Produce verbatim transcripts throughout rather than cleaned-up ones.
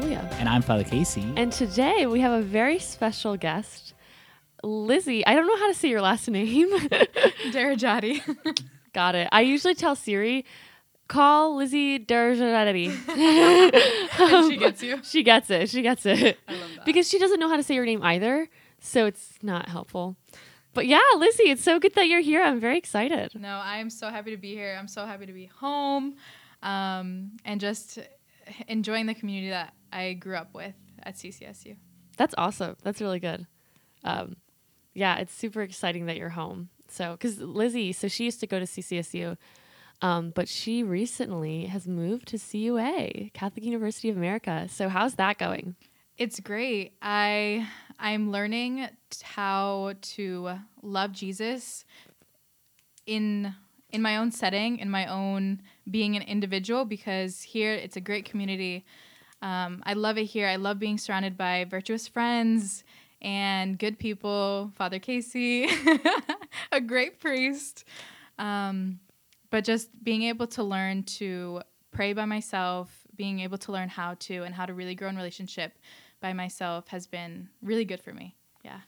Julia. And I'm Father Casey. And today we have a very special guest, Lizzie. I don't know how to say your last name. Derajati. Got it. I usually tell Siri, call Lizzie Derajati. um, she gets you. She gets it. She gets it. I love that. Because she doesn't know how to say your name either, so it's not helpful. But yeah, Lizzie, it's so good that you're here. I'm very excited. No, I am so happy to be here. I'm so happy to be home um, and just enjoying the community that I grew up with at C C S U. That's awesome. That's really good. Um, yeah, it's super exciting that you're home. So, because Lizzie, so she used to go to C C S U, um, but she recently has moved to C U A, Catholic University of America. So how's that going? It's great. I I'm learning t- how to love Jesus in in my own setting, in my own being an individual, because here it's a great community. Um, I love it here. I love being surrounded by virtuous friends and good people. Father Casey, a great priest, um, but just being able to learn to pray by myself, being able to learn how to and how to really grow in relationship by myself has been really good for me. Yeah.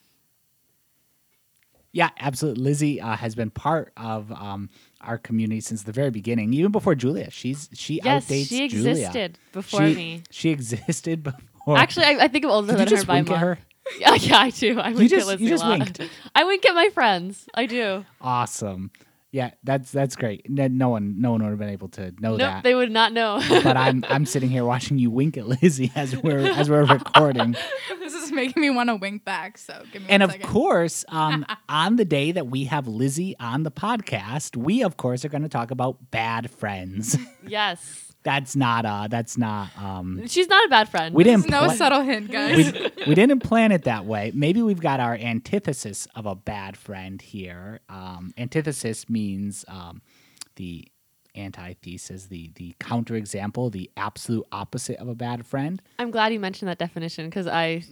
Yeah, absolutely. Lizzie uh, has been part of um, our community since the very beginning, even before Julia. She's she yes, outdates she Julia. Yes, she existed before me. She existed before. Actually, I, I think I'm older than her by a month. Yeah, yeah, I do. I wink at Lizzie a lot. You just winked. I wink at my friends. I do. Awesome. Yeah, that's that's great. No one, no one would have been able to know nope, that. Nope, they would not know. But I'm I'm sitting here watching you wink at Lizzie as we're as we're recording. This is making me want to wink back. So give me. And one of second. course, um, on the day that we have Lizzie on the podcast, we of course are going to talk about bad friends. Yes. That's not uh that's not um she's not a bad friend. We didn't pla- no subtle hint, guys. we, we didn't plan it that way. Maybe we've got our antithesis of a bad friend here. Um antithesis means um the antithesis, the the counterexample, the absolute opposite of a bad friend. I'm glad you mentioned that definition because I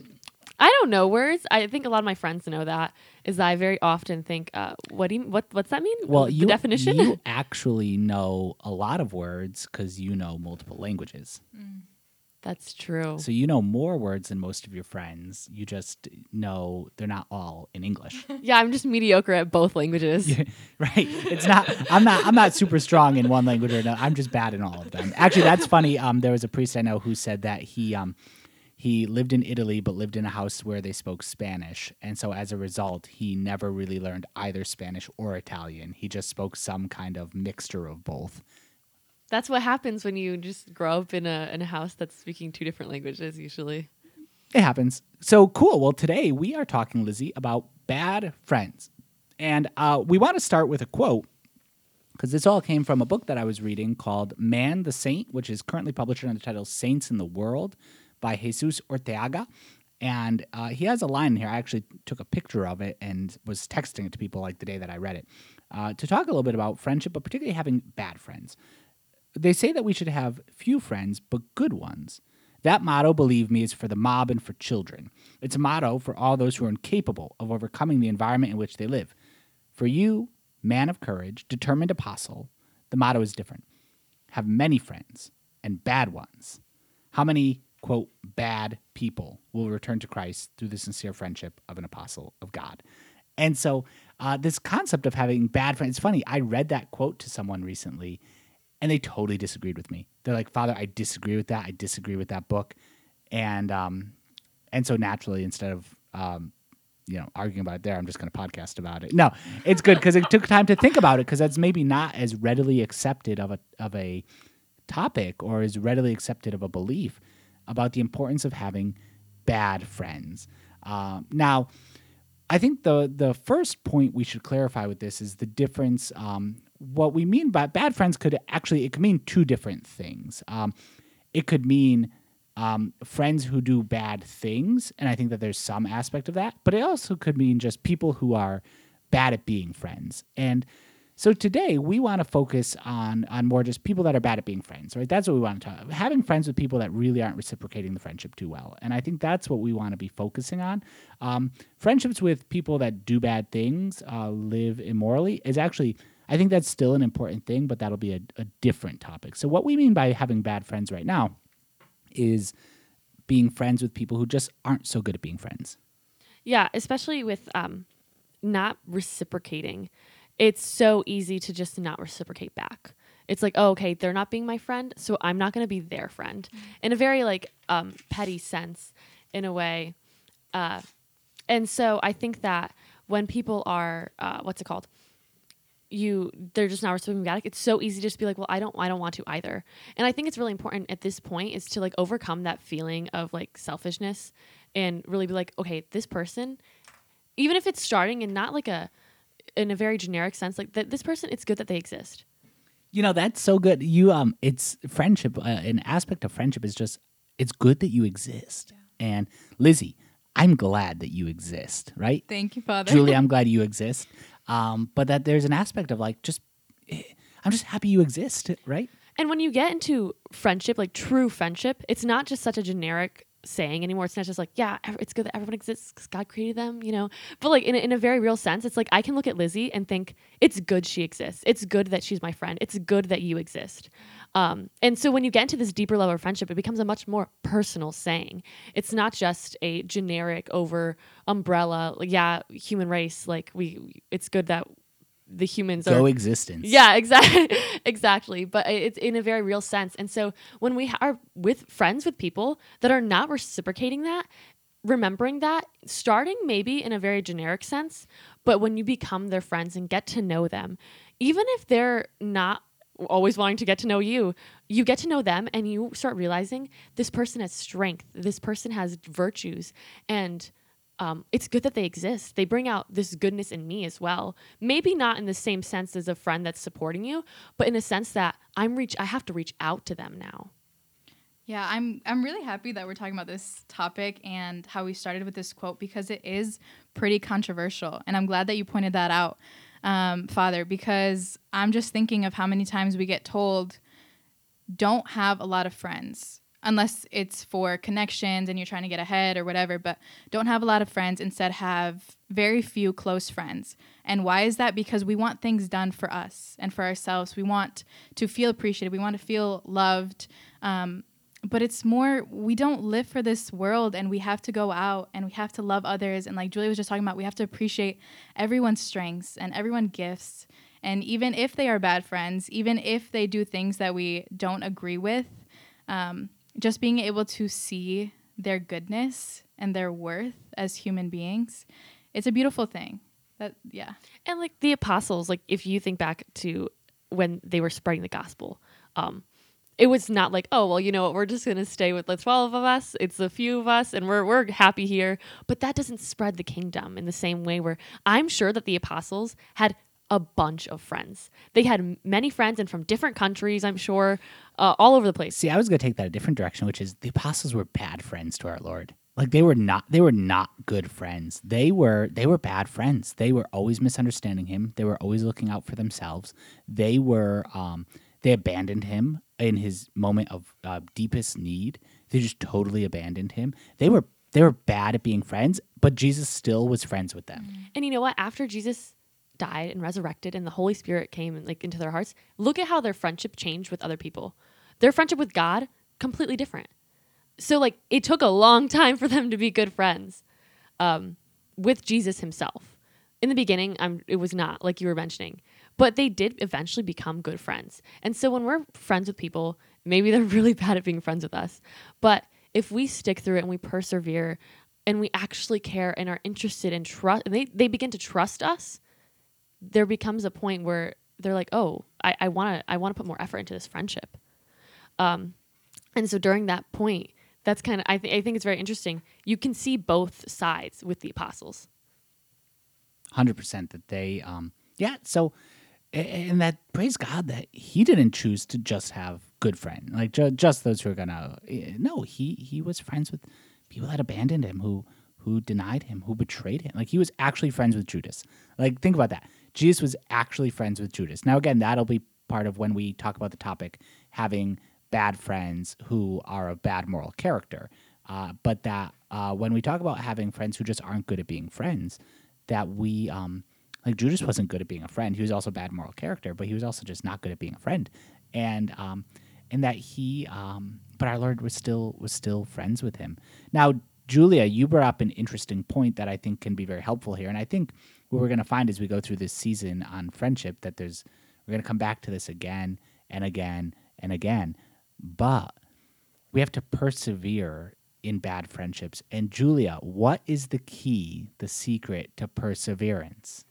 I don't know words. I think a lot of my friends know that. Is that I very often think, uh, what do you, what what's that mean? Well, the you definition. You actually know a lot of words because you know multiple languages. Mm. That's true. So you know more words than most of your friends. You just know they're not all in English. Yeah, I'm just mediocre at both languages. Yeah, right. It's not. I'm not. I'm not super strong in one language or another. I'm just bad in all of them. Actually, that's funny. Um, there was a priest I know who said that he um. He lived in Italy, but lived in a house where they spoke Spanish. And so as a result, he never really learned either Spanish or Italian. He just spoke some kind of mixture of both. That's what happens when you just grow up in a, in a house that's speaking two different languages, usually. It happens. So cool. Well, today we are talking, Lizzie, about bad friends. And uh, we want to start with a quote, because this all came from a book that I was reading called Man the Saint, which is currently published under the title Saints in the World, by Jesus Ortega, and uh, he has a line in here. I actually took a picture of it and was texting it to people like the day that I read it, uh, to talk a little bit about friendship, but particularly having bad friends. They say that we should have few friends, but good ones. That motto, believe me, is for the mob and for children. It's a motto for all those who are incapable of overcoming the environment in which they live. For you, man of courage, determined apostle, the motto is different. Have many friends and bad ones. How many quote, bad people will return to Christ through the sincere friendship of an apostle of God. And so uh, this concept of having bad friends, it's funny, I read that quote to someone recently, and they totally disagreed with me. They're like, Father, I disagree with that. I disagree with that book. And um, and so naturally, instead of um, you know arguing about it there, I'm just going to podcast about it. No, it's good because it took time to think about it because that's maybe not as readily accepted of a of a topic or as readily accepted of a belief about the importance of having bad friends. Um, now, I think the the first point we should clarify with this is the difference. Um, what we mean by bad friends could actually, it could mean two different things. Um, it could mean um, friends who do bad things, and I think that there's some aspect of that, but it also could mean just people who are bad at being friends. And so today we want to focus on on more just people that are bad at being friends, right? That's what we want to talk about. Having friends with people that really aren't reciprocating the friendship too well. And I think that's what we want to be focusing on. Um, friendships with people that do bad things, uh, live immorally is actually, I think that's still an important thing, but that'll be a, a different topic. So what we mean by having bad friends right now is being friends with people who just aren't so good at being friends. Yeah, especially with um, not reciprocating. It's so easy to just not reciprocate back. It's like, oh, okay, they're not being my friend, so I'm not going to be their friend. Mm-hmm. In a very, like, um, petty sense, in a way. Uh, and so I think that when people are, uh, what's it called? You, they're just not reciprocating back. It's so easy to just be like, well, I don't, I don't want to either. And I think it's really important at this point is to, like, overcome that feeling of, like, selfishness and really be like, okay, this person, even if it's starting and not like a, in a very generic sense, like that this person, it's good that they exist. You know, that's so good. You, um, it's friendship. Uh, an aspect of friendship is just, it's good that you exist. Yeah. And Lizzie, I'm glad that you exist, right? Thank you, Father. Julie, I'm glad you exist. Um, but that there's an aspect of like, just, I'm just happy you exist, right? And when you get into friendship, like true friendship, it's not just such a generic saying anymore. It's not just like, yeah, it's good that everyone exists because God created them, you know? But like in a, in a very real sense, it's like, I can look at Lizzie and think it's good she exists. It's good that she's my friend. It's good that you exist. Um, and so when you get into this deeper level of friendship, it becomes a much more personal saying. It's not just a generic over umbrella. Like, yeah, human race, like we, it's good that the humans are coexistence. Yeah, exactly. Exactly. But it's in a very real sense. And so when we are with friends with people that are not reciprocating that, remembering that, starting maybe in a very generic sense, but when you become their friends and get to know them, even if they're not always wanting to get to know you, you get to know them and you start realizing this person has strength. This person has virtues. And Um, it's good that they exist. They bring out this goodness in me as well. Maybe not in the same sense as a friend that's supporting you, but in a sense that I'm reach. I have to reach out to them now. Yeah, I'm I'm really happy that we're talking about this topic and how we started with this quote, because it is pretty controversial. And I'm glad that you pointed that out, um, Father, because I'm just thinking of how many times we get told, don't have a lot of friends. Unless it's for connections and you're trying to get ahead or whatever, but don't have a lot of friends. Instead, have very few close friends. And why is that? Because we want things done for us and for ourselves. We want to feel appreciated. We want to feel loved. Um, but it's more, we don't live for this world, and we have to go out and we have to love others. And like Julie was just talking about, we have to appreciate everyone's strengths and everyone's gifts. And even if they are bad friends, even if they do things that we don't agree with, um, just being able to see their goodness and their worth as human beings, it's a beautiful thing. That, yeah. And like the apostles, like if you think back to when they were spreading the gospel, um, it was not like, oh, well, you know what, we're just going to stay with the twelve of us. It's a few of us and we're we're happy here. But that doesn't spread the kingdom in the same way, where I'm sure that the apostles had a bunch of friends. They had many friends, and from different countries, I'm sure, uh, all over the place. See, I was going to take that a different direction, which is the apostles were bad friends to our Lord. Like they were not, they were not good friends. They were, they were bad friends. They were always misunderstanding him. They were always looking out for themselves. They were, um, they abandoned him in his moment of uh, deepest need. They just totally abandoned him. They were, they were bad at being friends, but Jesus still was friends with them. And you know what? After Jesus died and resurrected and the Holy Spirit came and like into their hearts, look at how their friendship changed with other people. Their friendship with God, completely different. So like it took a long time for them to be good friends um, with Jesus himself. In the beginning, um, it was not, like you were mentioning, but they did eventually become good friends. And so when we're friends with people, maybe they're really bad at being friends with us, but if we stick through it and we persevere and we actually care and are interested in trust, and they, they begin to trust us, there becomes a point where they're like, oh, I, I want to I want to put more effort into this friendship. Um, and so during that point, that's kind of, I, th- I think it's very interesting. You can see both sides with the apostles. one hundred percent that they, um, yeah, so, and that, praise God, that he didn't choose to just have good friends, like ju- just those who are going to, no, he he was friends with people that abandoned him, who who denied him, who betrayed him. Like he was actually friends with Judas. Like think about that. Jesus was actually friends with Judas. Now, again, that'll be part of when we talk about the topic, having bad friends who are of bad moral character. Uh, but that uh, when we talk about having friends who just aren't good at being friends, that we, um, like Judas wasn't good at being a friend. He was also bad moral character, but he was also just not good at being a friend. And um, and that he, um, but our Lord was still was still friends with him. Now, Julia, you brought up an interesting point that I think can be very helpful here, and I think what we're going to find as we go through this season on friendship that there's we're going to come back to this again and again and again, but we have to persevere in bad friendships. And Julia, what is the key, the secret to perseverance?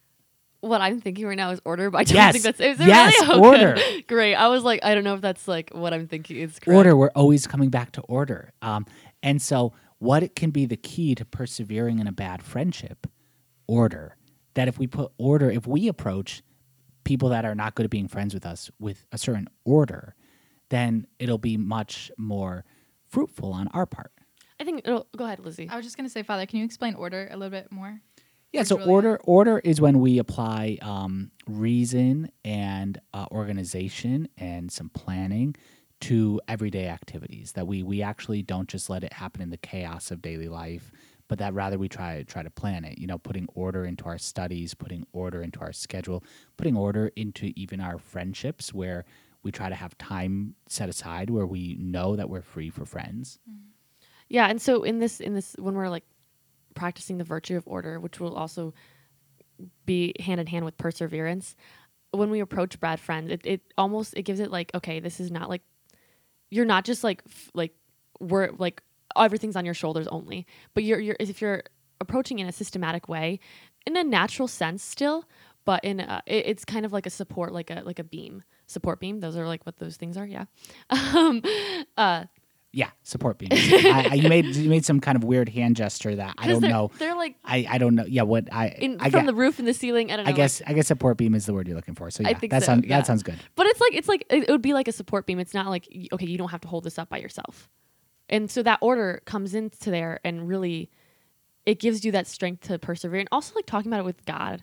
What I'm thinking right now is order, but I don't yes. think that's is it. Yes, really? Okay. Order. Great. I was like, I don't know if that's like what I'm thinking is correct. Order. We're always coming back to order. Um, and so what it can be the key to persevering in a bad friendship? Order. That if we put order, if we approach people that are not good at being friends with us with a certain order, then it'll be much more fruitful on our part. I think it'll, go ahead, Lizzie. I was just going to say, Father, can you explain order a little bit more? Yeah, so really order order is when we apply um, reason and uh, organization and some planning to everyday activities, that we we actually don't just let it happen in the chaos of daily life, but that rather we try, try to plan it, you know, putting order into our studies, putting order into our schedule, putting order into even our friendships where we try to have time set aside where we know that we're free for friends. Mm-hmm. Yeah, and so in this, in this, when we're like practicing the virtue of order, which will also be hand in hand with perseverance, when we approach bad friends, it, it almost it gives it like, okay, this is not like you're not just like f- like we're like everything's on your shoulders only, but you're you're if you're approaching in a systematic way, in a natural sense still, but in a, it, it's kind of like a support, like a like a beam support beam. Those are like what those things are. Yeah. um, uh, Yeah, support beams. I, I, you made you made some kind of weird hand gesture that I don't they're, know. They're like I, I don't know. Yeah, what I, in, I from guess, the roof and the ceiling. I don't know. I guess like, I guess support beam is the word you're looking for. So yeah, I think that so, sounds yeah. that sounds good. But it's like it's like it would be like a support beam. It's not like okay, you don't have to hold this up by yourself. And so that order comes into there, and really, it gives you that strength to persevere. And also like talking about it with God,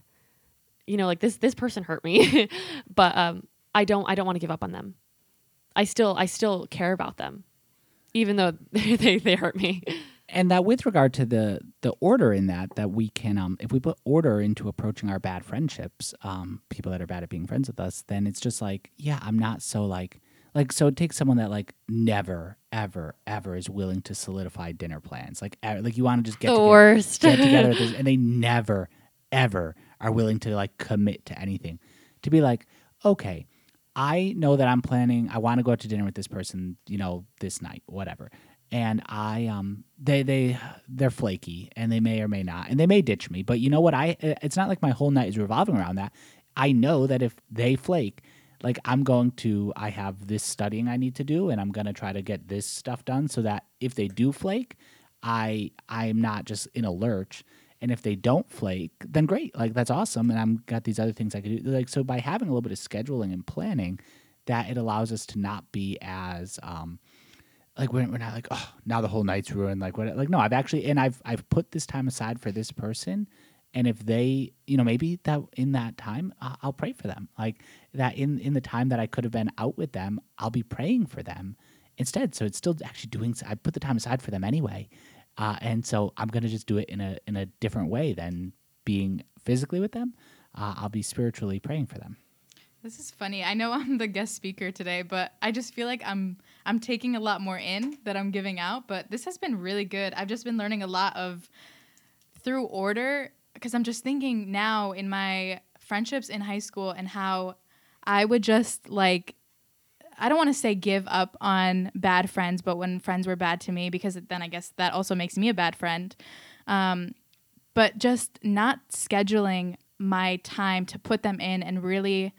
you know, like this this person hurt me, but um, I don't I don't want to give up on them. I still I still care about them. Even though they, they hurt me. And that with regard to the the order in that, that we can, um, if we put order into approaching our bad friendships, um, people that are bad at being friends with us, then it's just like, yeah, I'm not so like, like, so take someone that like never, ever, ever is willing to solidify dinner plans. Like, er, like you want to just get, the together, worst. get together with this, and they never, ever are willing to like commit to anything. To be like, okay, I know that I'm planning, I want to go out to dinner with this person, you know, this night, whatever. And I, um, they, they, they're flaky and they may or may not, and they may ditch me, but you know what? I, it's not like my whole night is revolving around that. I know that if they flake, like I'm going to, I have this studying I need to do, and I'm going to try to get this stuff done so that if they do flake, I, I'm not just in a lurch. And if they don't flake, then great. Like, that's awesome. And I've got these other things I could do. Like, so by having a little bit of scheduling and planning, that it allows us to not be as, um, like, we're, we're not like, oh, now the whole night's ruined. Like, what? Like, no, I've actually, and I've I've put this time aside for this person. And if they, you know, maybe that in that time, uh, I'll pray for them. Like, that in, in the time that I could have been out with them, I'll be praying for them instead. So it's still actually doing, I put the time aside for them anyway. Uh, and so I'm going to just do it in a in a different way than being physically with them. Uh, I'll be spiritually praying for them. This is funny. I know I'm the guest speaker today, but I just feel like I'm I'm taking a lot more in that I'm giving out. But this has been really good. I've just been learning a lot of through order, because I'm just thinking now in my friendships in high school and how I would just like, I don't want to say give up on bad friends, but when friends were bad to me, because then I guess that also makes me a bad friend. Um, but just not scheduling my time to put them in and really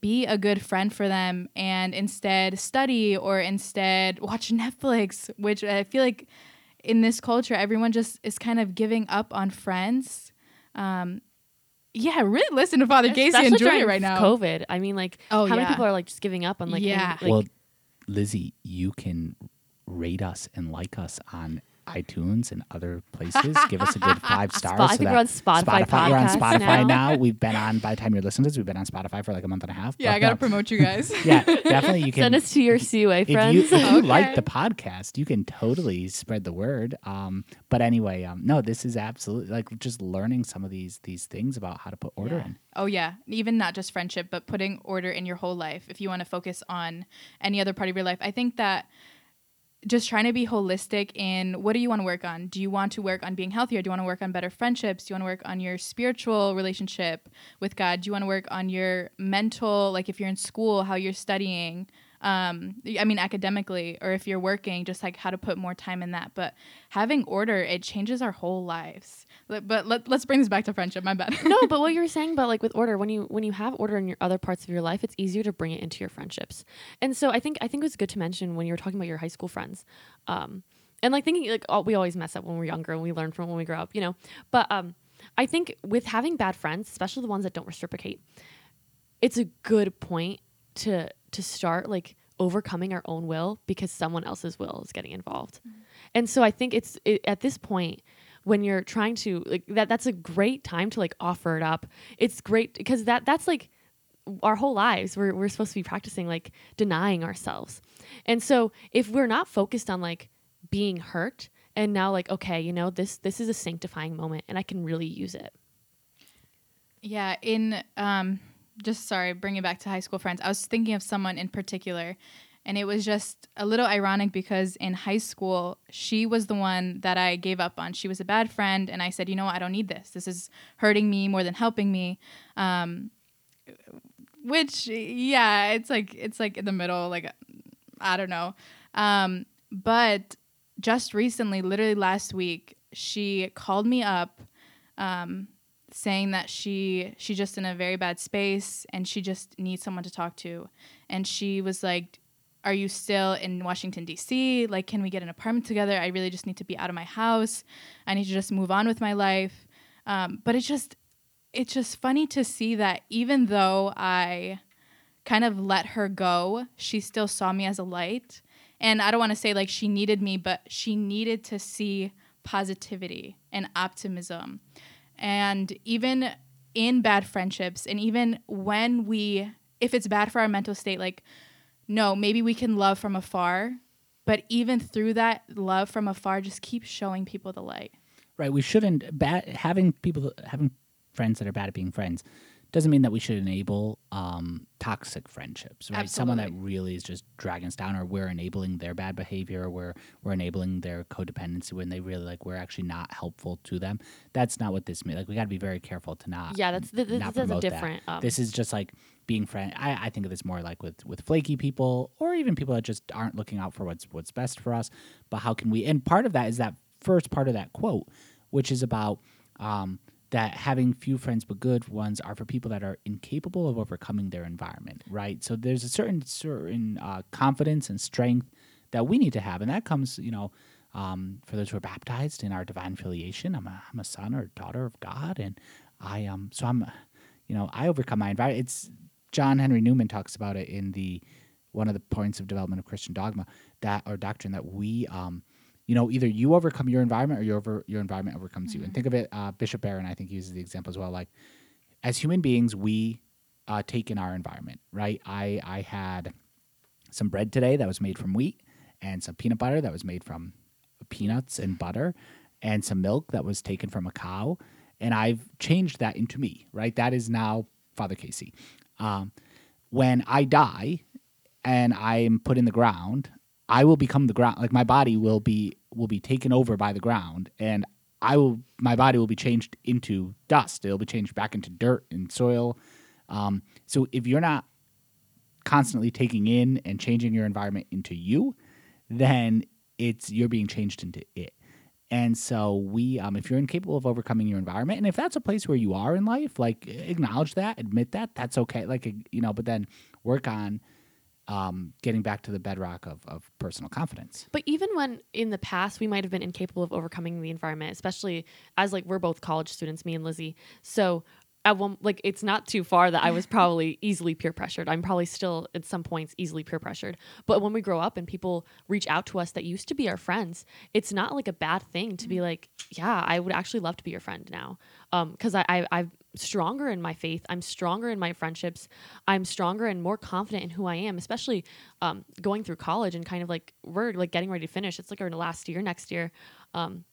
be a good friend for them, and instead study or instead watch Netflix, which I feel like in this culture, everyone just is kind of giving up on friends. Um, Yeah, really listen to Father Gacy and Joy right now. COVID. I mean, like, oh, how yeah. many people are like just giving up on like? Yeah. Any, like well, Lizzie, you can rate us and like us on iTunes and other places. Give us a good five stars. I so think we're on Spotify. Spotify we're on Spotify now. now. We've been on, by the time you're listening to this, we've been on Spotify for like a month and a half. Yeah, I got to no. promote you guys. Yeah, definitely. You can send us to your C U A friends. If you, if you okay. like the podcast, you can totally spread the word. Um, but anyway, um, no, this is absolutely like just learning some of these these things about how to put order yeah. in. Oh, yeah. Even not just friendship, but putting order in your whole life. If you want to focus on any other part of your life, I think that just trying to be holistic in what do you want to work on? Do you want to work on being healthier? Do you want to work on better friendships? Do you want to work on your spiritual relationship with God? Do you want to work on your mental, like if you're in school, how you're studying? Um, I mean, academically, or if you're working, just like how to put more time in that. But having order, it changes our whole lives. But, but let, let's bring this back to friendship. My bad. No, but what you were saying about like with order, when you when you have order in your other parts of your life, it's easier to bring it into your friendships. And so I think I think it was good to mention when you were talking about your high school friends, um, and like thinking like oh, we always mess up when we're younger and we learn from when we grow up, you know. But um, I think with having bad friends, especially the ones that don't reciprocate, it's a good point to. to start like overcoming our own will because someone else's will is getting involved. Mm-hmm. And so I think it's it, at this point when you're trying to like that, that's a great time to like offer it up. It's great because that that's like our whole lives. We're, we're supposed to be practicing like denying ourselves. And so if we're not focused on like being hurt and now like, okay, you know, this, this is a sanctifying moment and I can really use it. Yeah. In, um, Just sorry, bringing back to high school friends. I was thinking of someone in particular, and it was just a little ironic because in high school, she was the one that I gave up on. She was a bad friend, and I said, you know what, I don't need this. This is hurting me more than helping me. Um, which, yeah, it's like it's like in the middle, like, I don't know. Um, but just recently, literally last week, she called me up, um, saying that she she just in a very bad space and she just needs someone to talk to. And she was like, are you still in Washington, D C? Like, can we get an apartment together? I really just need to be out of my house. I need to just move on with my life. Um, but it's just, it's just funny to see that even though I kind of let her go, she still saw me as a light. And I don't want to say like she needed me, but she needed to see positivity and optimism. And even in bad friendships, and even when we, if it's bad for our mental state, like, no, maybe we can love from afar, but even through that love from afar, just keep showing people the light. Right. We shouldn't, bad, having people, having friends that are bad at being friends doesn't mean that we should enable um, toxic friendships, right? Absolutely. Someone that really is just dragging us down, or we're enabling their bad behavior, or we're, we're enabling their codependency when they really like we're actually not helpful to them. That's not what this means. Like we got to be very careful to not. Yeah, that's th- th- not this is a different. Um, this is just like being friend. I, I think of this more like with with flaky people, or even people that just aren't looking out for what's what's best for us. But how can we? And part of that is that first part of that quote, which is about. Um, that having few friends but good ones are for people that are incapable of overcoming their environment, right? So there's a certain certain uh, confidence and strength that we need to have, and that comes, you know, um, for those who are baptized in our divine filiation. I'm a, I'm a son or daughter of God, and I um so I'm, you know, I overcome my environment. It's John Henry Newman talks about it in the one of the points of development of Christian dogma that or doctrine that we um. You know, either you overcome your environment or your over, your environment overcomes mm-hmm. you. And think of it, uh, Bishop Barron, I think, uses the example as well. Like, as human beings, we uh, take in our environment, right? I, I had some bread today that was made from wheat and some peanut butter that was made from peanuts and butter and some milk that was taken from a cow. And I've changed that into me, right? That is now Father Casey. Um, when I die and I'm put in the ground, I will become the ground, like my body will be will be taken over by the ground, and I will my body will be changed into dust. It'll be changed back into dirt and soil. Um, so if you're not constantly taking in and changing your environment into you, then it's you're being changed into it. And so we, um, if you're incapable of overcoming your environment, and if that's a place where you are in life, like acknowledge that, admit that, that's okay. Like you know, but then work on. Um, getting back to the bedrock of, of personal confidence. But even when in the past we might have been incapable of overcoming the environment, especially as like we're both college students, me and Lizzie. So at one, like, it's not too far that I was probably easily peer pressured. I'm probably still at some points easily peer pressured. But when we grow up and people reach out to us that used to be our friends, it's not like a bad thing to be like, yeah, I would actually love to be your friend now. Um, 'cause I, I, I've, stronger in my faith. I'm stronger in my friendships. I'm stronger and more confident in who I am, especially um, going through college and kind of like we're like getting ready to finish. It's like our last year next year. Um,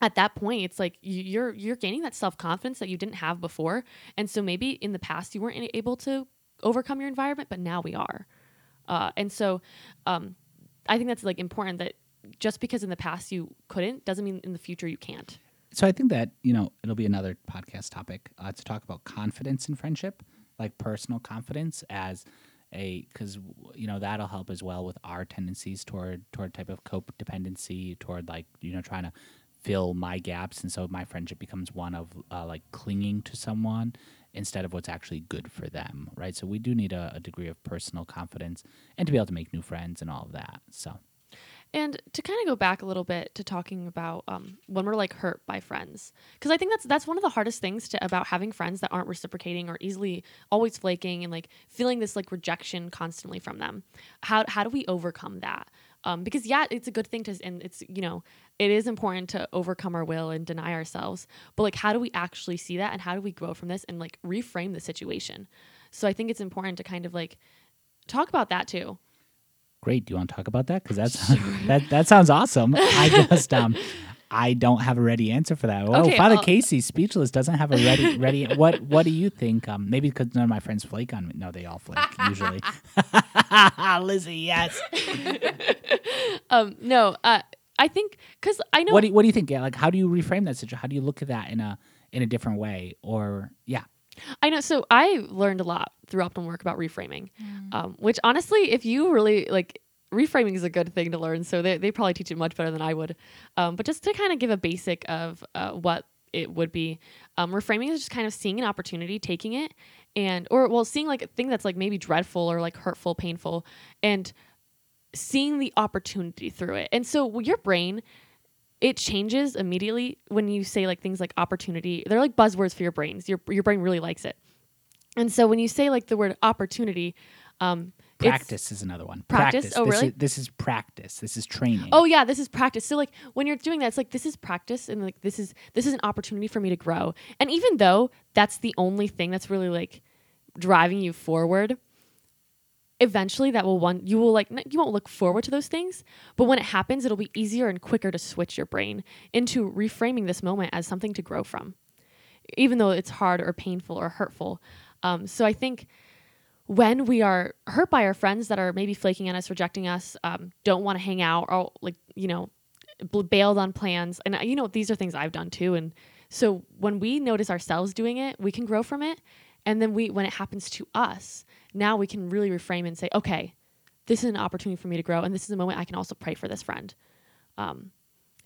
at that point, it's like you're you're gaining that self-confidence that you didn't have before. And so maybe in the past you weren't able to overcome your environment, but now we are. Uh, and so um, I think that's like important that just because in the past you couldn't doesn't mean in the future you can't. So I think that, you know, it'll be another podcast topic uh, to talk about confidence in friendship, like personal confidence as a, because, you know, that'll help as well with our tendencies toward toward type of codependency, toward like, you know, trying to fill my gaps. And so my friendship becomes one of uh, like clinging to someone instead of what's actually good for them, right? So we do need a, a degree of personal confidence and to be able to make new friends and all of that, so. And to kind of go back a little bit to talking about um, when we're like hurt by friends, because I think that's that's one of the hardest things to about having friends that aren't reciprocating or easily always flaking and like feeling this like rejection constantly from them. How how do we overcome that? Um, because, yeah, it's a good thing to, and it's, you know, it is important to overcome our will and deny ourselves. But like, how do we actually see that and how do we grow from this and like reframe the situation? So I think it's important to kind of like talk about that, too. Great. Do you want to talk about that? Because that's sure. that that sounds awesome. I just um, I don't have a ready answer for that. Oh, okay, Father well. Casey, speechless, doesn't have a ready ready. What what do you think? Um, maybe because none of my friends flake on me. No, they all flake usually. Lizzie, yes. um, no, uh, I think because I know. What do you, what do you think? Yeah, like, how do you reframe that situation? How do you look at that in a in a different way? Or yeah. I know. So I learned a lot through Optum Work about reframing, mm. um, which honestly, if you really like reframing is a good thing to learn. So they, they probably teach it much better than I would. Um, but just to kind of give a basic of uh, what it would be, um, reframing is just kind of seeing an opportunity, taking it and, or well, seeing like a thing that's like maybe dreadful or like hurtful, painful, and seeing the opportunity through it. And so well, your brain, it changes immediately when you say like things like opportunity. They're like buzzwords for your brains. Your your brain really likes it. And so when you say like the word opportunity, um, practice is another one. Practice. practice. Oh, this really? Is, this is practice. This is training. Oh yeah, this is practice. So like when you're doing that, it's like this is practice, and like this is this is an opportunity for me to grow. And even though that's the only thing that's really like driving you forward, eventually that will one you will like you won't look forward to those things, but when it happens it'll be easier and quicker to switch your brain into reframing this moment as something to grow from, even though it's hard or painful or hurtful. Um, so I think when we are hurt by our friends that are maybe flaking on us, rejecting us, um, don't want to hang out, or like, you know, bailed on plans, and you know, these are things I've done too. And so when we notice ourselves doing it, we can grow from it. And then we, when it happens to us, now we can really reframe and say, okay, this is an opportunity for me to grow. And this is a moment I can also pray for this friend. Um,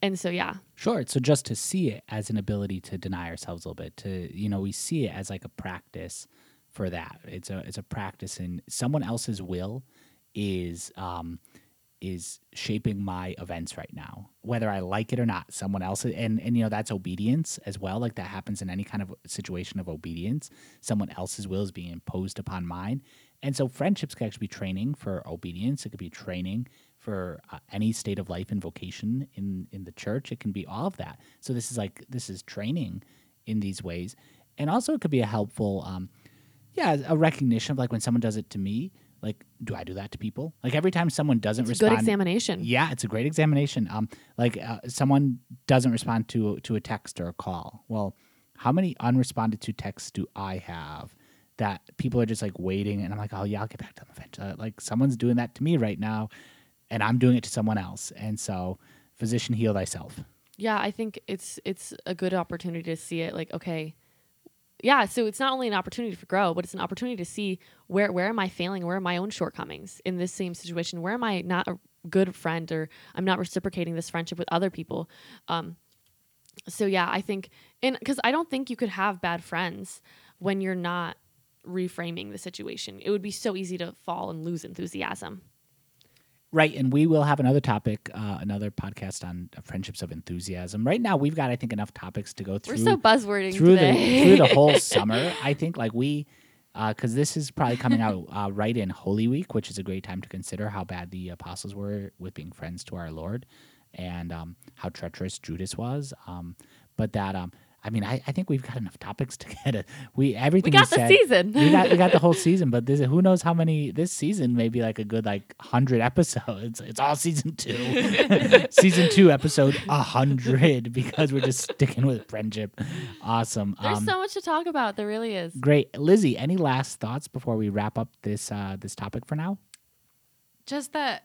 and so, yeah. Sure. So just to see it as an ability to deny ourselves a little bit, to, you know, we see it as like a practice for that. It's a, it's a practice in someone else's will is, um, is shaping my events right now, whether I like it or not. Someone else, and, and you know, that's obedience as well. Like that happens in any kind of situation of obedience. Someone else's will is being imposed upon mine. And so friendships could actually be training for obedience. It could be training for uh, any state of life and vocation in, in the church. It can be all of that. So this is like, this is training in these ways. And also it could be a helpful, um, yeah, a recognition of like when someone does it to me, like, do I do that to people? Like every time someone doesn't it's respond, it's a good examination. Yeah, it's a great examination. Um, like uh, someone doesn't respond to to a text or a call. Well, how many unresponded to texts do I have that people are just like waiting? And I'm like, oh yeah, I'll get back to them eventually. Uh, like someone's doing that to me right now, and I'm doing it to someone else. And so, physician, heal thyself. Yeah, I think it's it's a good opportunity to see it. Like, okay. Yeah, so it's not only an opportunity to grow, but it's an opportunity to see where where am I failing, where are my own shortcomings in this same situation, where am I not a good friend, or I'm not reciprocating this friendship with other people. Um, so yeah, I think, and because I don't think you could have bad friends when you're not reframing the situation. It would be so easy to fall and lose enthusiasm. Right, and we will have another topic, uh, another podcast on friendships of enthusiasm. Right now, we've got, I think, enough topics to go through. We're so buzzwording through today. The, through the whole summer, I think, like we, because uh, this is probably coming out uh, right in Holy Week, which is a great time to consider how bad the apostles were with being friends to our Lord, and um, how treacherous Judas was. Um, but that, um, I mean, I, I think we've got enough topics to get it. We everything we got we the said, season. we got we got the whole season, but this who knows how many this season may be like a good like hundred episodes. It's all season two, season two episode a hundred because we're just sticking with friendship. Awesome. There's um, so much to talk about. There really is. Great, Lizzie. Any last thoughts before we wrap up this uh, this topic for now? Just that.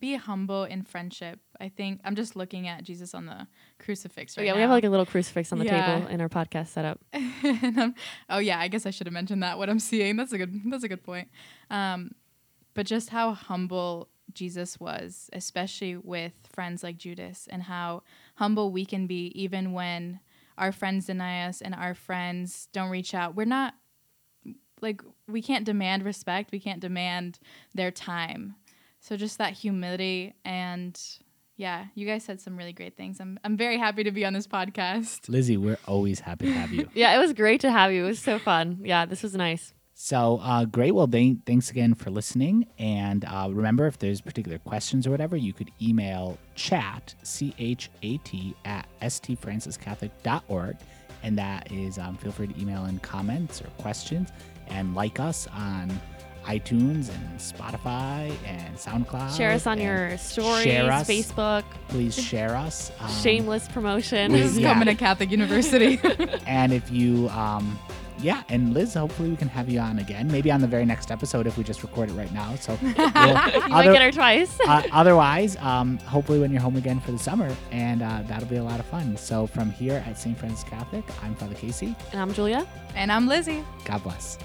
Be humble in friendship. I think I'm just looking at Jesus on the crucifix right yeah, now. Yeah, we have like a little crucifix on the yeah. table in our podcast setup. and I'm, oh yeah, I guess I should have mentioned that what I'm seeing. That's a good. That's a good point. Um, but just how humble Jesus was, especially with friends like Judas, and how humble we can be even when our friends deny us and our friends don't reach out. We're not like we can't demand respect. We can't demand their time. So just that humility, and yeah, you guys said some really great things. I'm I'm very happy to be on this podcast. Lizzie, we're always happy to have you. Yeah, it was great to have you. It was so fun. Yeah, this was nice. So uh, great. Well, th- thanks again for listening. And uh, remember, if there's particular questions or whatever, you could email chat, C H A T, at s t francis catholic dot org. And that is, um, feel free to email in comments or questions, and like us on iTunes and Spotify and SoundCloud. Share us on your stories, us, Facebook. Please share us. Um, Shameless promotion. This is yeah. coming to Catholic University. And if you, um, yeah, and Liz, hopefully we can have you on again, maybe on the very next episode if we just record it right now. So we'll, you other, might get her twice. uh, otherwise, um, hopefully when you're home again for the summer, and uh, that'll be a lot of fun. So from here at Saint Francis Catholic, I'm Father Casey. And I'm Julia. And I'm Lizzie. God bless.